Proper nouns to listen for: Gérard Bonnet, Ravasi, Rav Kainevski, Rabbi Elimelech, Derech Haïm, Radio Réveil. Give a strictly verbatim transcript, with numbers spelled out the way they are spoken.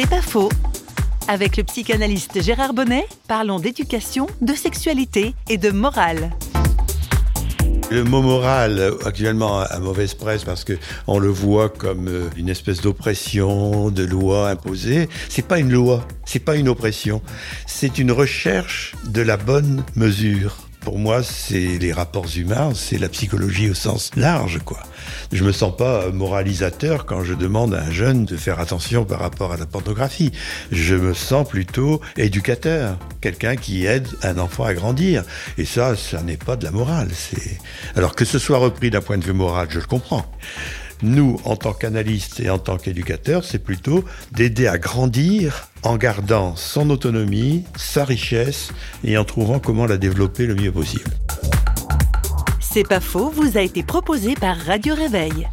C'est pas faux. Avec le psychanalyste Gérard Bonnet, parlons d'éducation, de sexualité et de morale. Le mot moral, actuellement, a mauvaise presse parce que on le voit comme une espèce d'oppression, de loi imposée. C'est pas une loi, c'est pas une oppression. C'est une recherche de la bonne mesure. Pour moi, c'est les rapports humains, c'est la psychologie au sens large, quoi. Je me sens pas moralisateur quand je demande à un jeune de faire attention par rapport à la pornographie. Je me sens plutôt éducateur, quelqu'un qui aide un enfant à grandir. Et ça, ça n'est pas de la morale. C'est... Alors que ce soit repris d'un point de vue moral, je le comprends. Nous, en tant qu'analystes et en tant qu'éducateurs, c'est plutôt d'aider à grandir en gardant son autonomie, sa richesse et en trouvant comment la développer le mieux possible. C'est pas faux, vous a été proposé par Radio Réveil.